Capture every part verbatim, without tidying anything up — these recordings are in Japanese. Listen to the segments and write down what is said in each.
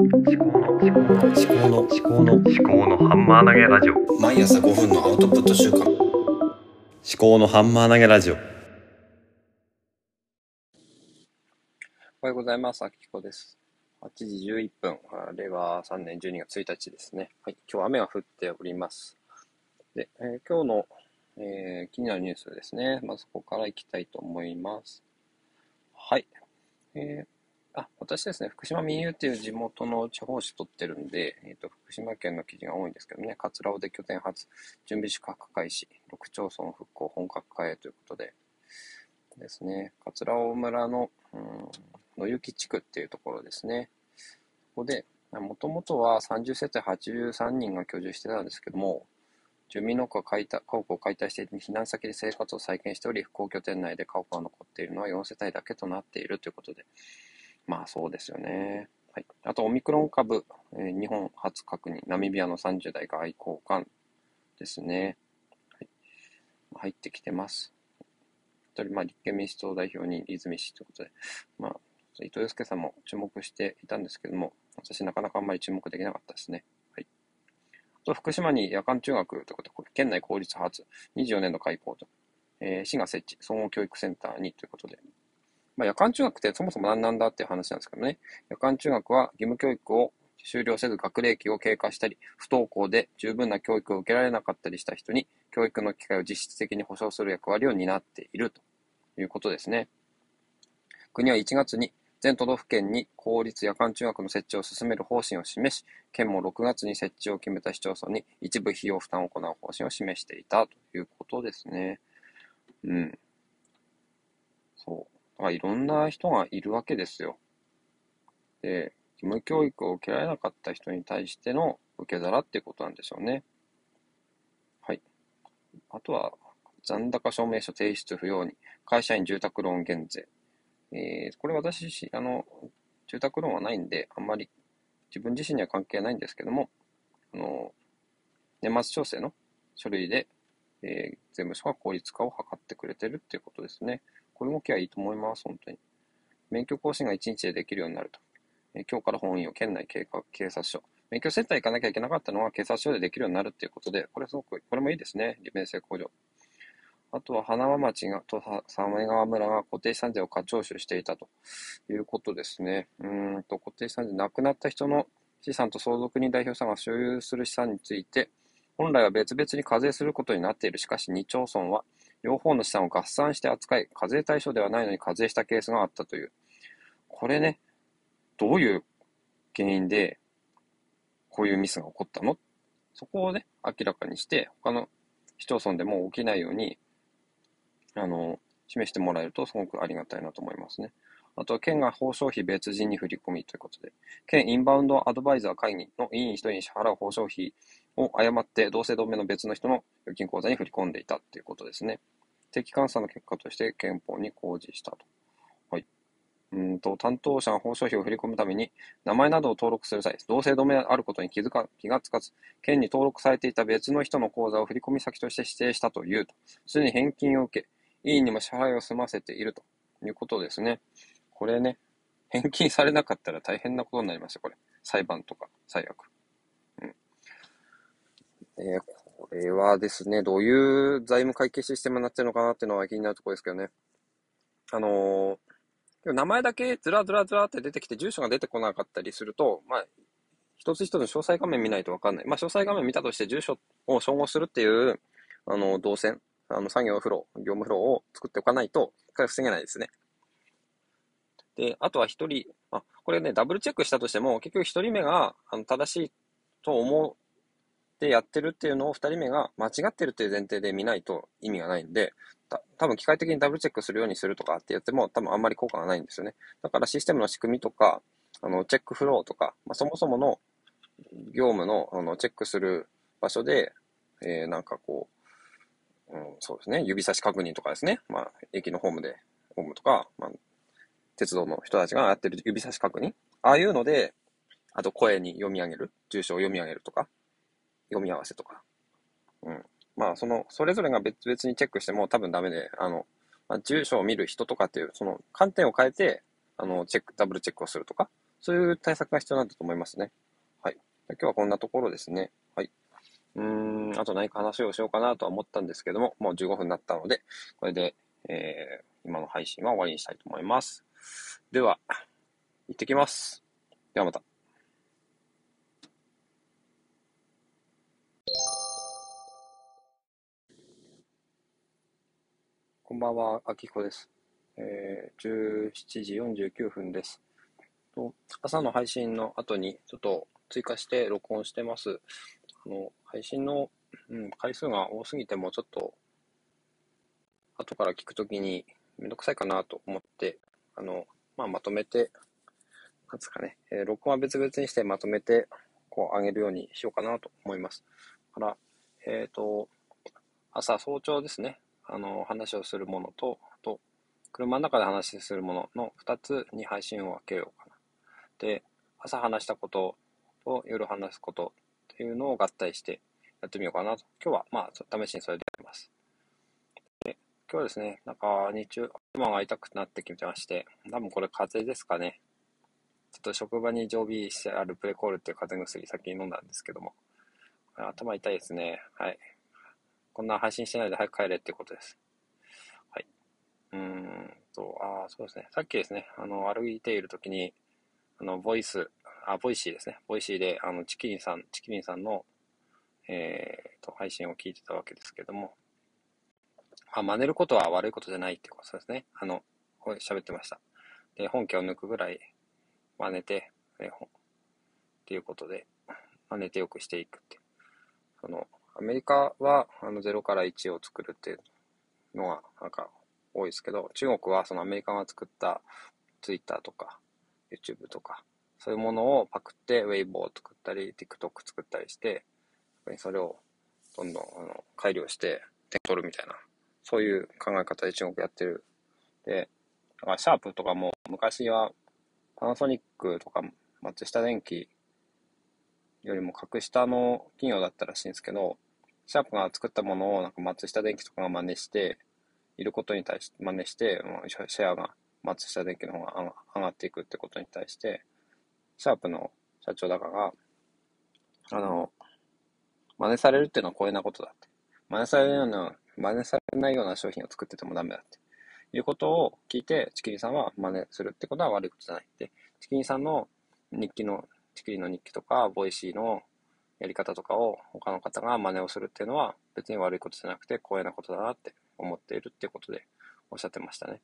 思考の思考の思考の思考のハンマー投げラジオ、毎朝ごふんのアウトプット週間、思考のハンマー投げラジオ。おはようございます。あきこです。はちじじゅういっぷん、あれはさんねんじゅうにがつついたちですね。はい、今日は雨が降っております。で、えー、今日の、えー、気になるニュースですね。まずここからいきたいと思います。はい、えーあ、私ですね、福島民友っていう地元の地方紙取ってるんで、えーと、福島県の記事が多いんですけどね、葛尾で拠点発、準備宿泊開始、ろくちょうそん復興本格化へということでですね、葛尾村の、うん、野行地区っていうところですね。ここで、もともとはさんじゅっせたいはちじゅうさんにんが居住してたんですけども、住民の家屋を解体していて、避難先で生活を再建しており、復興拠点内で家屋が残っているのはよんせたいだけとなっているということで、まあそうですよね。はい。あとオミクロン株、えー、日本初確認、ナミビアのさんじゅうだいが愛好感ですね。はい。入ってきてます。一人、まあ立憲民主党代表に泉氏ということで、まあ、伊藤洋介さんも注目していたんですけども、私なかなかあんまり注目できなかったですね。はい。あと福島に夜間中学ということで、県内公立初、にじゅうよねんの開校と、えー、市が設置、総合教育センターにということで、まあ、夜間中学ってそもそも何なんだっていう話なんですけどね。夜間中学は義務教育を修了せず学齢期を経過したり、不登校で十分な教育を受けられなかったりした人に教育の機会を実質的に保障する役割を担っているということですね。国はいちがつに全都道府県に公立夜間中学の設置を進める方針を示し、県もろくがつに設置を決めた市町村に一部費用負担を行う方針を示していたということですね。うん。そう。いろんな人がいるわけですよ。で、義務教育を受けられなかった人に対しての受け皿っていうことなんでしょうね。はい。あとは、残高証明書提出不要に、会社員住宅ローン減税。えー、これ私、あの、住宅ローンはないんで、あんまり自分自身には関係ないんですけども、あの、年末調整の書類で、えー、税務署が効率化を図ってくれてるっていうことですね。これ動きはいいと思います、本当に。免許更新がいちにちでできるようになると。え今日から本院を県内警察署。免許センター行かなきゃいけなかったのは警察署でできるようになるということで、これすごく、これもいいですね、利便性向上。あとは、花輪町がと鮫川村が固定資産税を過徴収していたということですね。うーんと、固定資産税、亡くなった人の資産と相続人代表者が所有する資産について、本来は別々に課税することになっている。しかし、に町村は、両方の資産を合算して扱い、課税対象ではないのに課税したケースがあったという。これね、どういう原因で、こういうミスが起こったの？そこをね、明らかにして、他の市町村でも起きないように、あの、示してもらえるとすごくありがたいなと思いますね。あとは、県が報奨費別人に振り込みということで、県インバウンドアドバイザー会議の委員一人に支払う報奨費を誤って、同姓同名の別の人の預金口座に振り込んでいたということですね。定期監査の結果として憲法に公示したと。はい。うんと、担当者が報奨費を振り込むために、名前などを登録する際、同姓同名であることに気づか、気がつかず、県に登録されていた別の人の口座を振り込み先として指定したというと、すでに返金を受け、委員にも支払いを済ませているということですね。これね、返金されなかったら大変なことになりますよ、これ。裁判とか、最悪。うん。えー、これはですね、どういう財務会計システムになってるのかなっていうのは気になるところですけどね。あのー、名前だけずらずらずらって出てきて、住所が出てこなかったりすると、まあ、一つ一つの詳細画面見ないとわかんない。まあ、詳細画面見たとして住所を照合するっていう、あの、動線、あの、作業フロー、業務フローを作っておかないと、これは防げないですね。で、あとは一人、あ、これね、ダブルチェックしたとしても、結局一人目があの正しいと思ってやってるっていうのを二人目が間違ってるっていう前提で見ないと意味がないんで、た、多分機械的にダブルチェックするようにするとかってやっても、多分あんまり効果がないんですよね。だからシステムの仕組みとか、あの、チェックフローとか、まあ、そもそもの業務の、あの、チェックする場所で、えー、なんかこう、うん、そうですね、指差し確認とかですね、まあ、駅のホームで、ホームとか、まあ、鉄道の人たちがやってる指差し確認、ああいうので、あと声に読み上げる、住所を読み上げるとか、読み合わせとか、うん、まあそのそれぞれが別々にチェックしても多分ダメで、あの、まあ、住所を見る人とかっていうその観点を変えてあのチェックダブルチェックをするとか、そういう対策が必要なんだと思いますね。はい。今日はこんなところですね。はい。うーん、あと何か話をしようかなとは思ったんですけども、もうじゅうごふんになったので、これで、えー、今の配信は終わりにしたいと思います。では、行ってきます。ではまた。こんばんは、あきこです。えー、じゅうしちじよんじゅうきゅうふんです。朝の配信の後にちょっと追加して録音してます。あの配信の、うん、回数が多すぎてもちょっと後から聞くときにめんどくさいかなと思って、あのまあ、まとめてなんですかね、えー、録音は別々にしてまとめてこう上げるようにしようかなと思います。からえっ、ー、と朝早朝ですね。あの話をするものとあと車の中で話するもののふたつに配信を分けようかな。で、朝話したことと夜話すことっていうのを合体してやってみようかなと。今日は、まあ、試しにそれでやります。で、今日はですね、なんか日中、頭が痛くなってきてまして、多分これ風邪ですかね。ちょっと職場に常備してあるプレコールっていう風邪薬先に飲んだんですけども、頭痛いですね。はい。こんな配信してないで早く帰れっていうことです。はい。うーんと、ああ、そうですね。さっきですね、あの、歩いているときに、あの、ボイス、あ、ボイシーですね。ボイシーで、あの、チキリンさん、チキリンさんの、えーと、配信を聞いてたわけですけども、まあ、真似ることは悪いことじゃないってことですね。あの、こう喋ってました。で、本家を抜くぐらい真似て、えー、っていうことで、真似てよくしていくって。その、アメリカは、あの、ゼロからいちを作るっていうのが、なんか、多いですけど、中国はそのアメリカが作った、Twitter とか、YouTube とか、そういうものをパクって Weibo を作ったり TikTok 作ったりして、それをどんどんあの改良して点取るみたいな、そういう考え方で中国やってる。で、だからシャープとかも昔はパナソニックとか松下電器よりも格下の企業だったらしいんですけど、シャープが作ったものをなんか松下電器とかが真似して、いることに対して真似して、シェアが松下電器の方が上がっていくってことに対して、シャープの社長だかが、あの、真似されるっていうのは光栄なことだって。真似されるような、真似されないような商品を作っててもダメだって。いうことを聞いて、チキリンさんは真似するってことは悪いことじゃないって。チキリンさんの日記の、チキリンの日記とか、ボイシーのやり方とかを他の方が真似をするっていうのは別に悪いことじゃなくて光栄なことだなって思っているっていうことでおっしゃってましたね。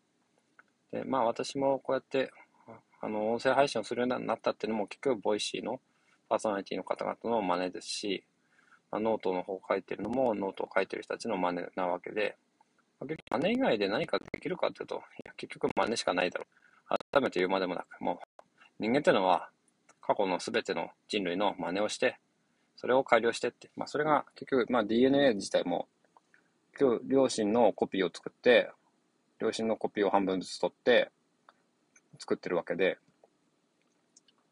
で、まあ私もこうやって、あの、音声配信をするようになったっていうのも結局ボイシーのパーソナリティの方々の真似ですし、まあ、ノートの方を書いてるのもノートを書いてる人たちの真似なわけで、まあ、結局真似以外で何かできるかっていうと、いや結局真似しかないだろう。改めて言うまでもなく、もう人間っていうのは過去の全ての人類の真似をして、それを改良してって、まあそれが結局、まあ ディーエヌエー 自体も、両親のコピーを作って、両親のコピーを半分ずつ取って、作ってるわけで、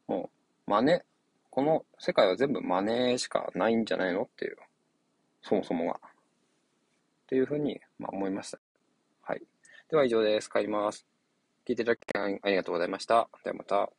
もう真似、この世界は全部真似しかないんじゃないのっていう、そもそもが。っていうふうに、まあ、思いました。はい。では以上です。帰ります。聞いていただきありがとうございました。ではまた。